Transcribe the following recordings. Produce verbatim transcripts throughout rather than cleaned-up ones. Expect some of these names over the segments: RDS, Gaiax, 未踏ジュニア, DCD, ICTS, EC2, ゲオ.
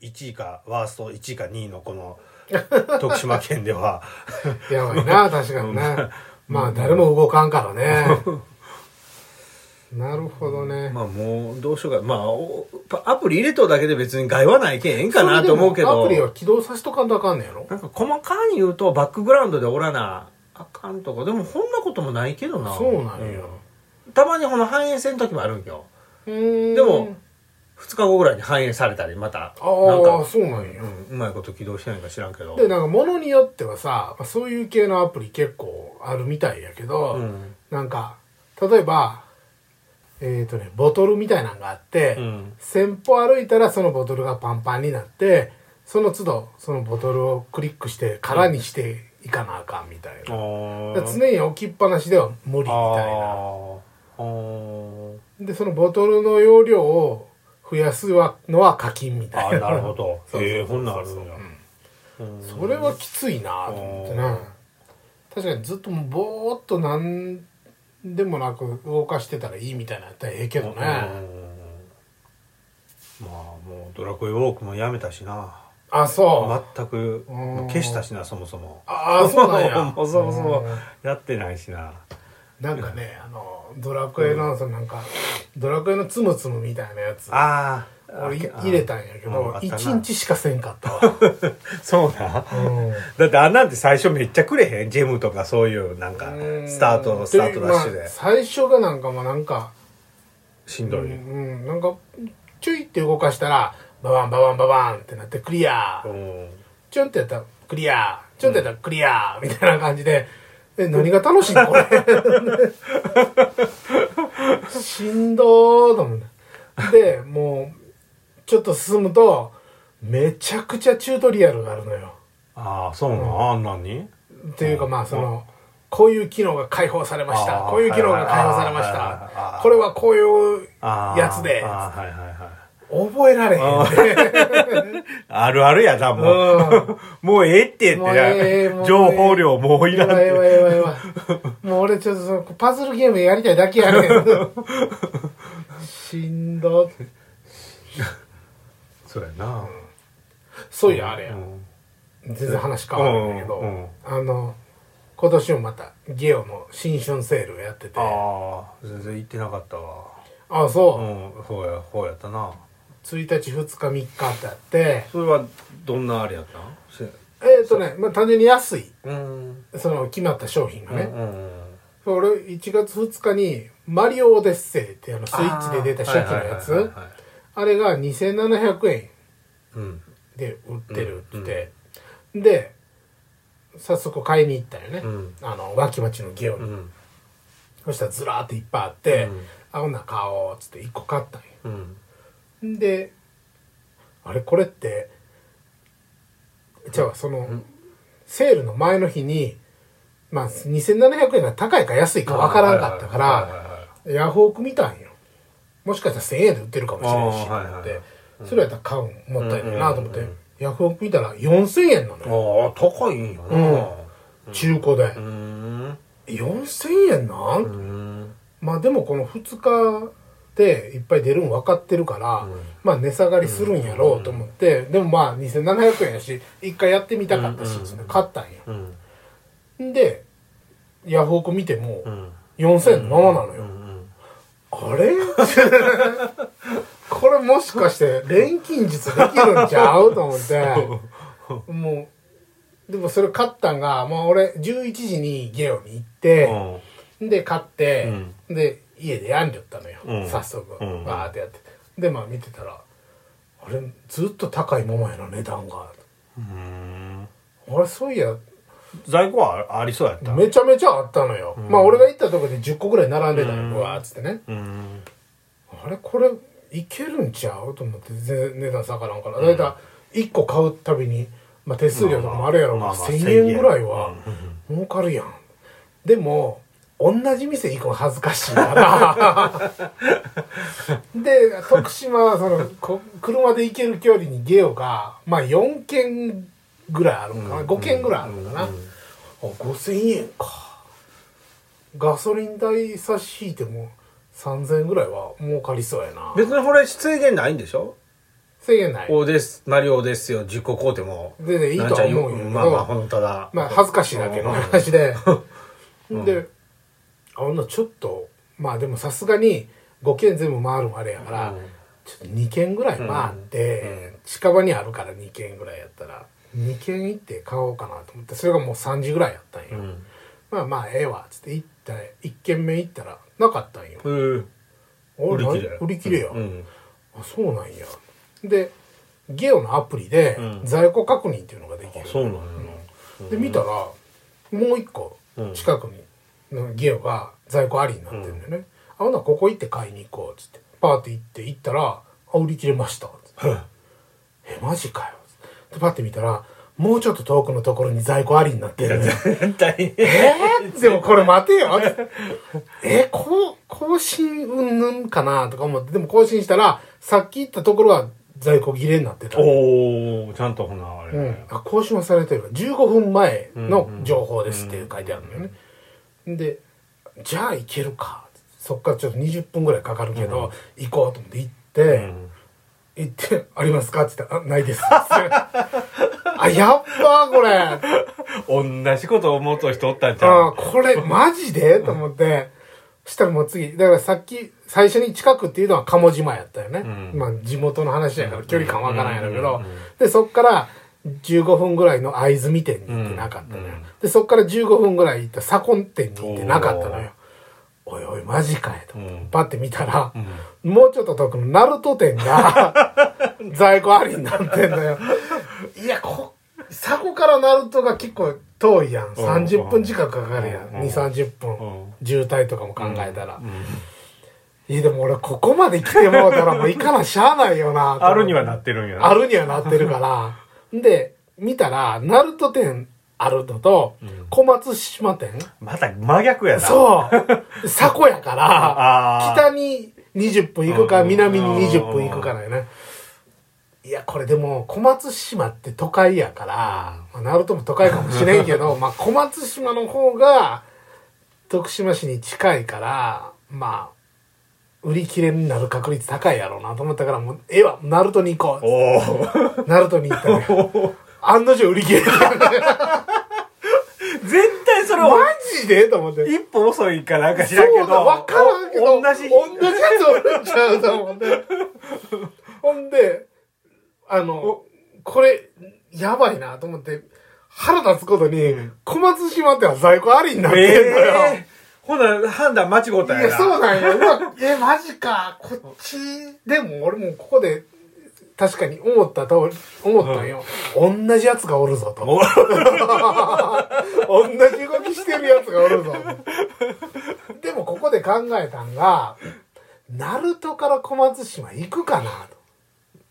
いちいかワーストいちいかにいのこの徳島県ではやばいな確かにねまあ誰も動かんからねなるほどね。まあもうどうしようか、まあアプリ入れとるだけで別に害はないけんええんかなと思うけど、アプリは起動させとかんとあかんねやろ。なんか細かに言うとバックグラウンドでおらなあかんとか、でもこんなこともないけどな。そうなんや、うん、たまにこの反映せん時もあるんよ。でもふつかごぐらいに反映されたり、またなんか、ああそうなんや、うん、うまいこと起動してないか知らんけど。でなんか物によってはさ、そういう系のアプリ結構あるみたいやけど、うん、なんか例えばえーとね、ボトルみたいなのがあって、うん、せん歩歩いたらそのボトルがパンパンになって、その都度そのボトルをクリックして空にしていかなあかんみたいな、うん、だ常に置きっぱなしでは無理みたいな。でそのボトルの容量を増やすのは課金みたいな。あ、なるほど。へえ、こんなんあるんだ。それはきついなと思ってね。確かにずっとボーっとなんでもなく動かしてたらいいみたいなやったらええけどね。うん、まあもうドラクエウォークもやめたしな。あ、そう。全く消したしな、そもそも。ああ、そうなんや。もうそもそもやってないしな。なんかね、あのドラクエの、うん、そのなんかドラクエのつむつむみたいなやつ。ああ。俺入れたんやけどいちにちしかせんかったわそうな、うん、だってあんなんて最初めっちゃくれへん、ジェムとかそういうなんかスタートスタートダッシュで、まあ、最初がなんかもうなんかしんどい、うんうん、なんかチュイって動かしたらババンババンババンってなってクリア、うん、チュンってやったらクリア、チュンってやったらクリア、うん、みたいな感じで、え、何が楽しいのこれしんどーと思う。でもうちょっと進むとめちゃくちゃチュートリアルがあるのよ。ああ、そうなの、うん、あんなにっていうか、まあその、うん、こういう機能が解放されました、こういう機能が解放されました、これはこういうやつで、はいはいはい、覚えられへん、ね、あ, あるあるやだもう、うん、もうええってって、えー、情報量もういらんって、もう俺ちょっとそのパズルゲームやりたいだけやねんしんどってそうやな、うん、そういや、うん、あれや、うん、全然話変わるんだけど、うんうん、あの今年もまたゲオの新春セールやってて、あ全然行ってなかったわ。あ、そう、うん、そうや、そうやったな。ついたちふつかみっかってあって、それはどんなあれやったの。えーっとね、まあ、単純に安い、うん、その決まった商品がね、うんうんうん、俺いちがつふつかにマリオオデッセイってあのスイッチで出た初期のやつ、あれがにせんななひゃくえんで売ってるって言って、うんうん、で早速買いに行ったよね、うん、あの脇町のゲオに、うん、そしたらずらーっていっぱいあって、うん、あ、ほんなら買おうっつっていっこ買ったんよ、うん、であれこれってじゃあその、うん、セールの前の日にまあにせんななひゃくえんが高いか安いか分からんかったからヤフオク見たんよ。もしかしたらせんえんで売ってるかもしれないし、はいはいはい、それやったら買うもったいないなと思って、うんうんうん、ヤフオク見たらよんせんえんなの。ああ、高いんよな、うん、中古で、うん、よんせんえんなん、うん、まあでもこのふつかでいっぱい出るん分かってるから、うん、まあ値下がりするんやろうと思って、うん、でもまあにせんななひゃくえんやし一回やってみたかったし、うんうん、買ったんよ、うん、でヤフオク見ても、うん、よんせんえんのままなのよ、うんうん、あれこれもしかして錬金術できるんちゃうと思ってもうでもそれ買ったんがもう俺じゅういちじにゲオに行って、うん、で買って、うん、で家でやんじゃったのよ、うん、早速バ、うん、ーってやってでまあ見てたらあれずっと高いままやな値段が、うーん、あれそういや在庫はありそうやった、めちゃめちゃあったのよ、うん、まあ俺が行ったとこでじゅっこぐらい並んでたの、うん、うわーっつってね、うん、あれこれいけるんちゃうと思って全然値段下がらんから、うん、だいたいいっこ買うたびに、まあ、手数料とかもあるやろうから、まあまあ、せんえんぐらいは儲かるやん、うん、でも同じ店行くの恥ずかしいなで徳島はそのこ車で行ける距離にゲオがまあよんけんぐらいあるのかな、うん、ごけんぐらいあるのかな、うんうん、あ、ごせんえんか、ガソリン代差し引いてもさんぜんえんぐらいは儲かりそうやな。別にこれ制限ないんでしょ。せんえんない。おです。マリオですよ。じゅっこ買うても。全然いいとは思うよ。まあまあ、ほんとだ。まあ、恥ずかしいだけの話で。うん、で、あの、ちょっと、まあでもさすがにごけん全部回るもあれやから、うん、ちょっとにけんぐらい回って、うんうん、近場にあるからにけんぐらいやったら、にけん行って買おうかなと思って、それがもうさんじぐらいやったんよ。うん、まあまあ、ええわ、つって行ったら、いっけんめ行ったら、なかったんよ。うん売り切れ売り切れや、うんうん、あそうなんやでゲオのアプリで在庫確認っていうのができる、うん、そうなんや、うん、で見たらもういっこ近くにのゲオが在庫ありになってるんだよね、うん、あほなここ行って買いに行こうっつってパーって行って行ったらあ売り切れましたっつってえマジかよでパッて見たらもうちょっと遠くのところに在庫ありになってるね。絶対えー、でもこれ待てよ。え、こう、更新うんぬんかなとか思って。でも更新したら、さっき言ったところは在庫切れになってた。おー、ちゃんとほな、あれ、うん。あ、更新はされてるから、じゅうごふんまえの情報ですって書いてあるのよね。うんうん、で、じゃあ行けるか。そっからちょっとにじゅっぷんぐらいかかるけど、うん、行こうと思って行って、うん、行って、ありますかって言ったら、あ、ないです。あ、やっぱこれ同じこと思うと人おったんちゃうあこれマジでと思ってしたらもう次だからさっき最初に近くっていうのは鴨島やったよね、うん、まあ地元の話やから距離感わからんやろうけど、うんうんうん、でそっからじゅうごふんぐらいの藍住店に行ってなかったのよ、うんうん、でそっからじゅうごふんぐらい行った左近店に行ってなかったのよ お, おいおいマジかいと思って、うん、パッて見たら、うん、もうちょっと遠くの鳴門店が在庫ありになってんのよいや、こ、そこから鳴門が結構遠いやん。さんじゅっぷん近くかかるやん。に、さんじゅっぷん。渋滞とかも考えたら。いや、でも俺ここまで来てもうたらもう行かなしゃあないよな。あるにはなってるんやな。あるにはなってるから。で、見たら、鳴門店あるのと、小松島店、うん、また真逆やな。そう。そこやから、北ににじゅっぷん行くか、南ににじゅっぷん行くかだよね。いやこれでも小松島って都会やから、まあ、鳴門も都会かもしれんけどまあ小松島の方が徳島市に近いからまあ売り切れになる確率高いやろうなと思ったからもうええわ鳴門に行こう鳴門に行ったら、ね、案の定売り切れた絶対それマジでと思って一歩遅いかなんか知らんけどそうだ分からんけど同じ同じやつ売っちゃうと思ってほんであの、これ、やばいなと思って、腹立つことに、小松島っては在庫ありになってんのよ。えー、ほな、判断間違ったやな。いや、そうなんよ。まあ、え、マジか。こっち、でも俺もここで、確かに思った通り、思ったんよ。うん、同じやつがおるぞと。同じ動きしてるやつがおるぞ。でもここで考えたんが、鳴門から小松島行くかなと。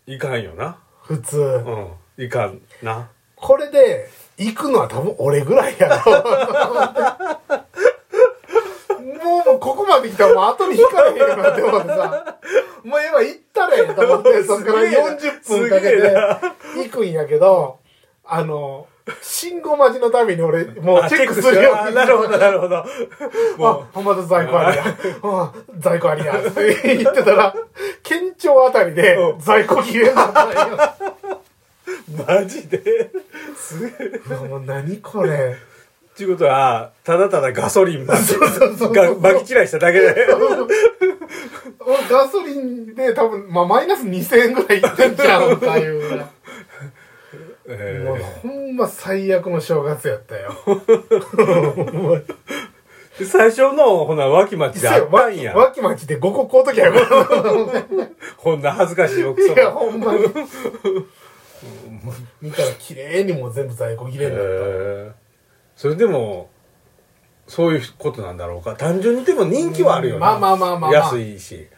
行かんよな。普通、うん、いかんな。これで行くのは多分俺ぐらいやろもう、もうここまで来たらもう後に引かれへんよなって思ってさもう今行ったらええと思ってそっからよんじゅっぷんかけて行くんやけどあの信号待ちのために俺もうチェックするようになるほどなるほどあ、ほんまだ在庫ありやあ在庫ありやって言ってたら県庁あたりで在庫切れになったよマジですげえもう何これっていうことはただただガソリンまき散らしただけでガソリンで多分、まあ、マイナスにせんえんぐらいいってんじゃんっていうぐらいえー、もうほんま最悪の正月やったよ最初のほな脇町であったんや脇町でごこ買うときやからほんな恥ずかしい僕いやほんまに見たら綺麗にもう全部在庫切れになった、えー、それでもそういうことなんだろうか単純にでも人気はあるよねまあまあまあまあ、まあ、安いし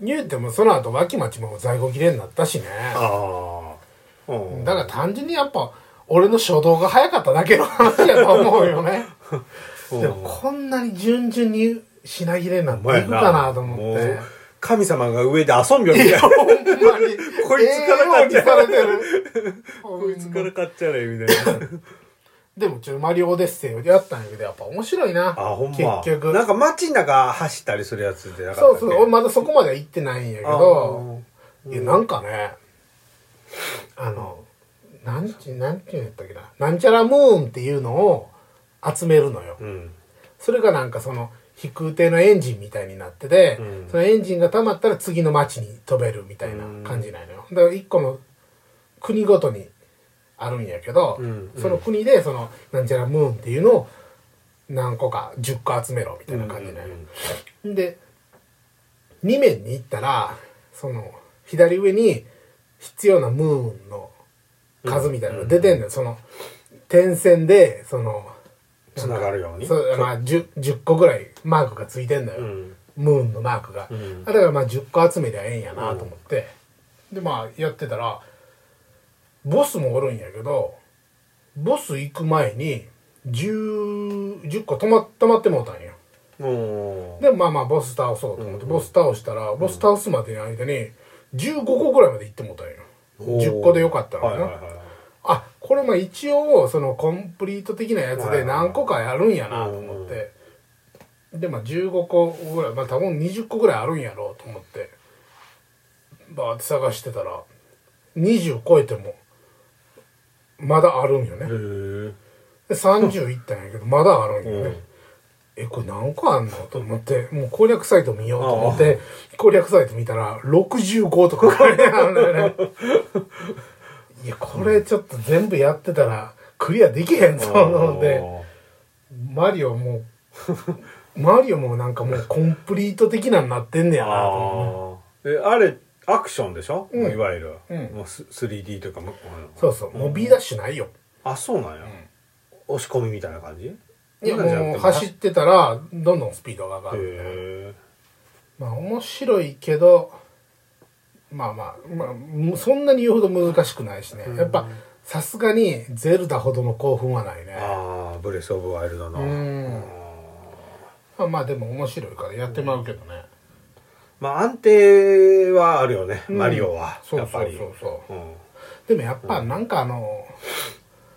言うてもその後脇町も在庫切れになったしねああうん、だから単純にやっぱ俺の初動が早かっただけの話やと思うよねでもこんなに順々に品切れになっていくかなと思って神様が上で遊んびょみたいなほんまにこいつから買っちゃえこいつから買っちゃえみたいなでもちょマリオオデッセイをやったんやけどやっぱ面白いなあほんま結局なんか街の中走ったりするやつでなかったっけそうそう俺まだそこまでは行ってないんやけどいやなんかねなんちゅう、なんちゅうやったっけな、なんちゃらムーンっていうのを集めるのよ。うん、それがなんかその飛空艇のエンジンみたいになってて、うん、そのエンジンが溜まったら次の街に飛べるみたいな感じなのよ。だから一個の国ごとにあるんやけど、うんうん、その国でそのなんちゃらムーンっていうのを何個かじゅっこ集めろみたいな感じなのよ。うんうん、でに面に行ったらその左上に必要なムーンの数みたいなのが出てんのよ。うんうん、その点線でそのつながるように、そう、まあ、じゅっこぐらいマークがついてんだよ、うん、ムーンのマークが、うん、だからまあじゅっこ集めりゃええんやなと思って、うん、でまあやってたらボスもおるんやけど、ボス行く前に 10, じゅっこ止ま, 止まってもうたんや。でまあまあボス倒そうと思って、うん、ボス倒したら、うん、ボス倒すまでの間にじゅうごこぐらいまで行ってもうたんや。じゅっこでよかったのかな、はいはいはい。あ、これも一応そのコンプリート的なやつで何個かやるんやなと思って、はいはいはい。でまあじゅうごこぐらい、まあ多分にじゅっこぐらいあるんやろうと思ってバーって探してたらにじゅう超えてもまだあるんよね。へー。でさんじゅういったんやけどまだあるんよね、うん、え、これ何個あんのと思ってもう攻略サイト見ようと思って攻略サイト見たらろくじゅうごとか書いてあるんだよね。いやこれちょっと全部やってたらクリアできへんぞなので、マリオもマリオもなんかもうコンプリート的なになってんねやなと思う。 あ, えあれアクションでしょ、うん、いわゆる、うん、もう スリーディー とかも、そうそう、もう B ダッシュないよ。あ、そうなんや、うん、押し込みみたいな感じ。いやもう走ってたらどんどんスピードが上がる。へえ。まあ面白いけどまあまあ、まあ、そんなに言うほど難しくないしね、うん、やっぱさすがにゼルダほどの興奮はないね。ああ、ブレスオブワイルドの、うん、まあまあでも面白いからやってもらうけどね、うん、まあ安定はあるよね、うん、マリオはやっぱり。そうそうそう、うん、でもやっぱなんかあの、うん、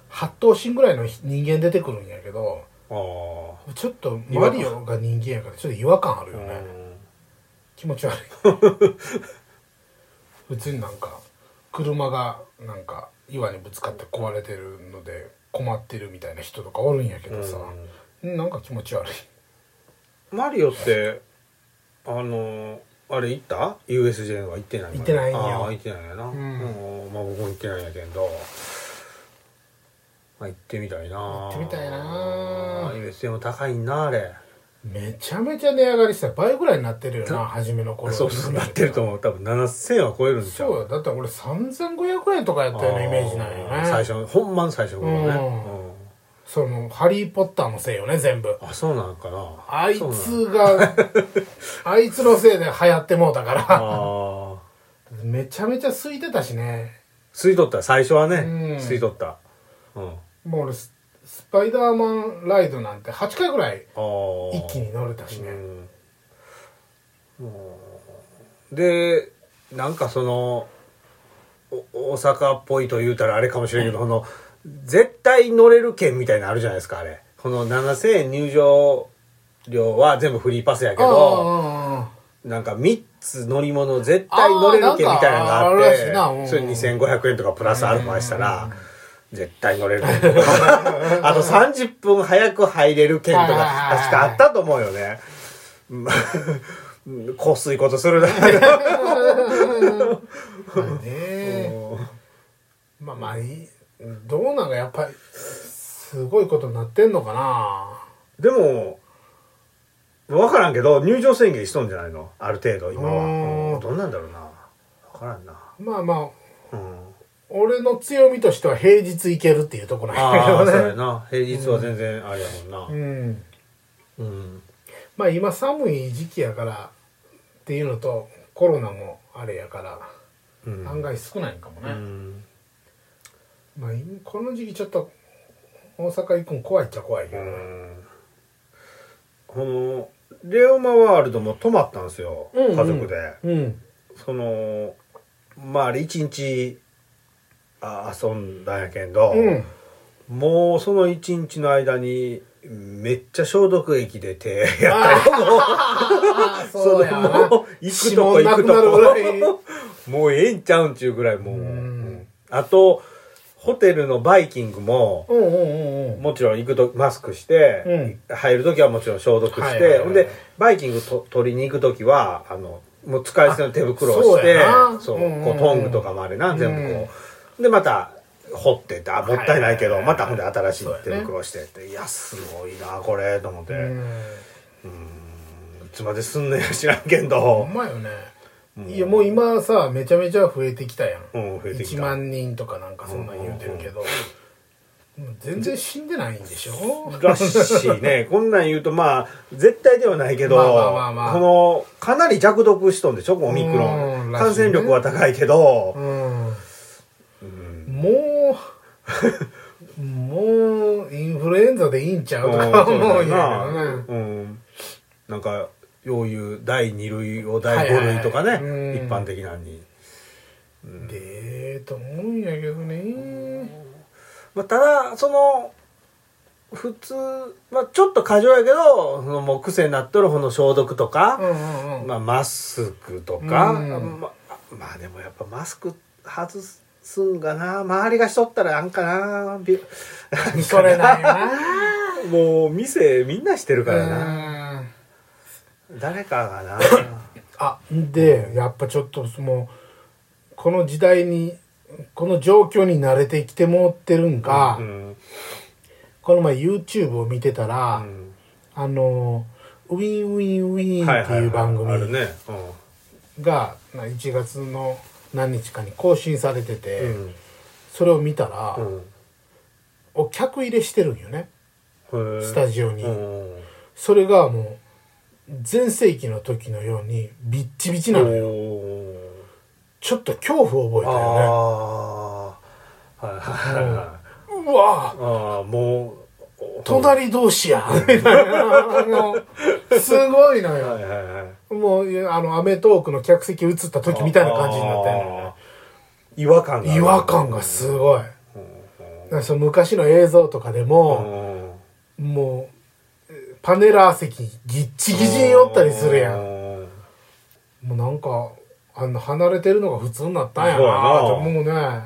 八頭身ぐらいの人間出てくるんやけど、あちょっとマリオが人間やからちょっと違和感あるよね、うん、気持ち悪い。普通になんか車がなんか岩にぶつかって壊れてるので困ってるみたいな人とかおるんやけどさ、うん、なんか気持ち悪い。マリオってあのあれ行った ユーエスジェー は行ってない。行ってないんや。ああ行ってないやな、うん、うん、まあ僕も行ってないんやけど、まあ、行ってみたいな。行ってみたいな。 ユーエスジェー も高いんなあれ。めちゃめちゃ値上がりした。倍ぐらいになってるよな、初めの頃。そうそう、なってると思う。多分ななせんは超えるんちゃう。そうよ、だって俺さんぜんごひゃくえんとかやったようなイメージなんよね、最初、ほんまの最初の頃ね、うんうん、その、ハリーポッターのせいよね、全部。あ、そうなんかな。あいつがあいつのせいで流行ってもうたからあめちゃめちゃ空いてたしね。空いとった、最初はね、うん、空いとった、うん、もう俺スパイダーマンライドなんてはちかいぐらい一気に乗れたしね、うん、で、なんかその大阪っぽいと言うたらあれかもしれんけど、うん、この絶対乗れる券みたいなのあるじゃないですか、あれ。このななせんえん入場料は全部フリーパスやけど、なんかみっつ乗り物絶対乗れる券みたいなのがあってあ、うん、それにせんごひゃくえんとかプラスアルファしたら、うんうん、絶対乗れるあとさんじゅっぷん早く入れる券とか確かあったと思うよね。こすいことするなまあね、まあまあいい。どうなんかやっぱりすごいことになってんのかな。でも分からんけど入場宣言しとんじゃないの、ある程度今は。うん、どうなんだろうな、分からんな。まあまあ、うん、俺の強みとしては平日行けるっていうところなんだけどね。ああ、そうやな。平日は全然あれやもんな。うん。うん。まあ今寒い時期やからっていうのとコロナもあれやから、うん、案外少ないんかもね。うん、まあこの時期ちょっと大阪行くん怖いっちゃ怖いけどね。このレオマワールドも泊まったんですよ、うんうん、家族で。うん、そのまああれいちにちあ遊んだんやけど、うん、もうその一日の間にめっちゃ消毒液で手やったよ。もうそうやな、もう行くとこ行くとこもうええんちゃうんちゅうぐらいもう、うん、あとホテルのバイキングも、うんうんうん、もちろん行くとマスクして、うん、入るときはもちろん消毒して、はいはいはいはい、でバイキングと取りに行くときはあのもう使い捨ての手袋をしてそう、うんうん、こうトングとかもあれな全部こう、うん、でまた掘ってってあもったいないけど、はいはいはいはい、またほんで新しい手袋をしてって、ね、いやすごいなこれと思って、うん、うーんいつまですんのや知らんけどほんまよね。いやもう今さめちゃめちゃ増えてきたやん、うん、増えてきたいちまんにんとかなんかそんなん言うてるけど、うんうんうん、全然死んでないんでしょらしいねこんなん言うとまあ絶対ではないけど、まあまあまあまあ、このかなり弱毒しとんでしょオミクロン、ね、感染力は高いけど、うんうん、もうもうインフルエンザでいいんちゃうとか思うんやけどね、うん、なんかこういうだいに類をだいご類とかね、はいはいはい、一般的なに、うん、でーと思うんやけどね、まあ、ただその普通、まあ、ちょっと過剰やけどそのもう癖になっとるこの消毒とか、うんうんうんまあ、マスクとか、うんうんまあ、まあでもやっぱマスク外すんかな周りがしとったらなんかなそれないなもう店みんなしてるからな誰かがなあでやっぱちょっともうこの時代にこの状況に慣れてきてもってるんか、うんうん、この前 YouTube を見てたら、うん、あのウィンウィンウィンっていう番組がいちがつの何日かに更新されてて、うん、それを見たら、うん、お客入れしてるんよねスタジオに、うん、それがもう前世紀の時のようにビッチビチなのよ。ちょっと恐怖を覚えたよね。あはいはいはい、うわあもう隣同士やみたいなのすごいのよはいはい、はい、もうあのアメトークの客席映った時みたいな感じになったよね。違和感が違和感がすごい、うんうん、その昔の映像とかでも、うん、もうパネラー席ギッチギチに寄ったりするやん。もうなんかあんな離れてるのが普通になったんやなと思うね。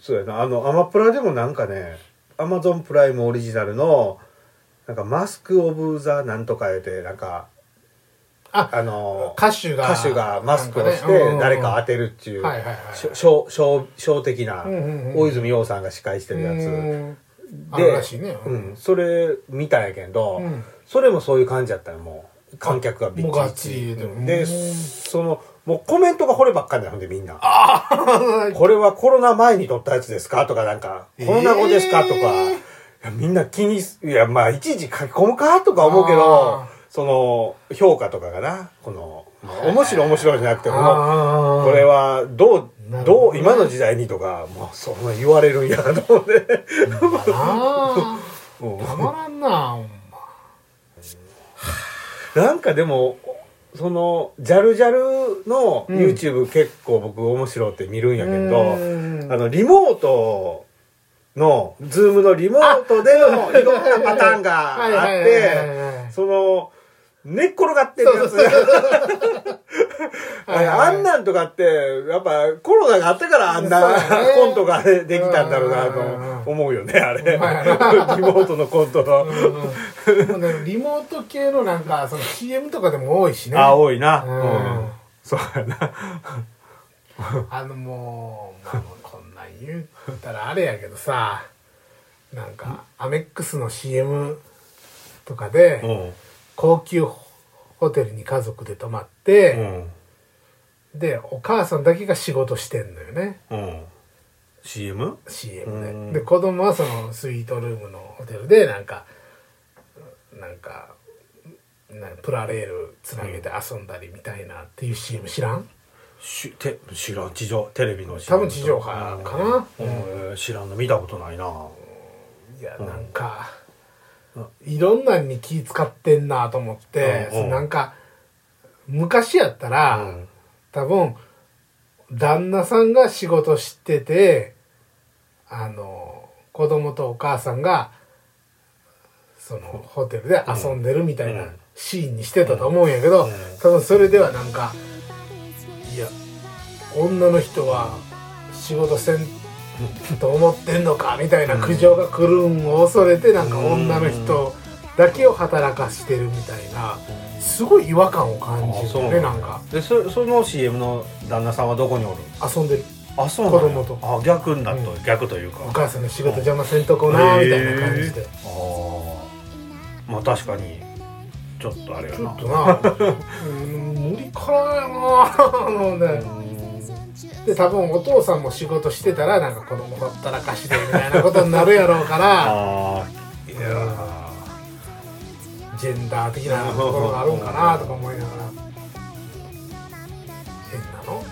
そうやなあのアマプラでもなんかねアマゾンプライムオリジナルのなんかマスクオブザなんとか言うてなんかああの歌手が歌手がマスクをして誰か当てるっていう小的な大泉洋さんが司会してるやつ。うんでらしいねうんうん、それ見たんやけど、うん、それもそういう感じやったらもう観客がびっちりで、うん、そのもうコメントがこればっかりなのでみんなあこれはコロナ前に撮ったやつですかとかなんかコロナ後ですかとか、えー、みんな気にいやまあいちいち書き込むかとか思うけどその評価とかがなこの面白い面白いじゃなくてこのこれはどうどう今の時代にとかもうそんな言われるんやと思ってあたまらんななんかでもそのジャルジャルの YouTube 結構僕面白いって見るんやけど、うん、あのリモートの Zoom のリモートでのいろんなパターンがあってその寝っ転がってるやつそうそうそうはいはい、あんなんとかってやっぱコロナがあったからあんな、ね、コントができたんだろうなと思うよねあれ、はいはい、リモートのコントの、うんうん、リモート系のなんかその シーエム とかでも多いしねあ多いな、うんうん、そうやなあのもう、まあ、こんなん言ったらあれやけどさなんかアメックスの シーエム とかで、うん、高級ホテルに家族で泊まって、うん、でお母さんだけが仕事してんのよね、うん、シーエム？ シーエム で、うん、で子供はそのスイートルームのホテルでなんかなんかなんプラレールつなげて遊んだりみたいなっていう シーエム 知らん？しテ知らん地上テレビの シーエム 多分地上波かな、うんうん、知らんの見たことないな、うん、いやなんか、うんいろんなに気使ってんなと思って、うんうん、なんか昔やったら、うん、多分旦那さんが仕事しててあの子供とお母さんがそのホテルで遊んでるみたいなシーンにしてたと思うんやけど、うんうんうん、多分それではなんかいや女の人は仕事せんどう思ってんのかみたいな苦情が来るんを恐れて、なんか女の人だけを働かしてるみたいな、すごい違和感を感じるね。なんかで そ, その シーエム の旦那さんはどこにおる？遊んでる。あ、そうなの。子供と。あ、逆になると、うん、逆というか、お母さんの仕事邪魔せんとこなみたいな感じで。あ、まあ確かにちょっとあれやな。ちょっとな無理からやなね。で多分お父さんも仕事してたら、なんか子供ほったらかしでみたいなことになるやろうからあ、いやジェンダー的なところがあるんかなとか思いながら変なの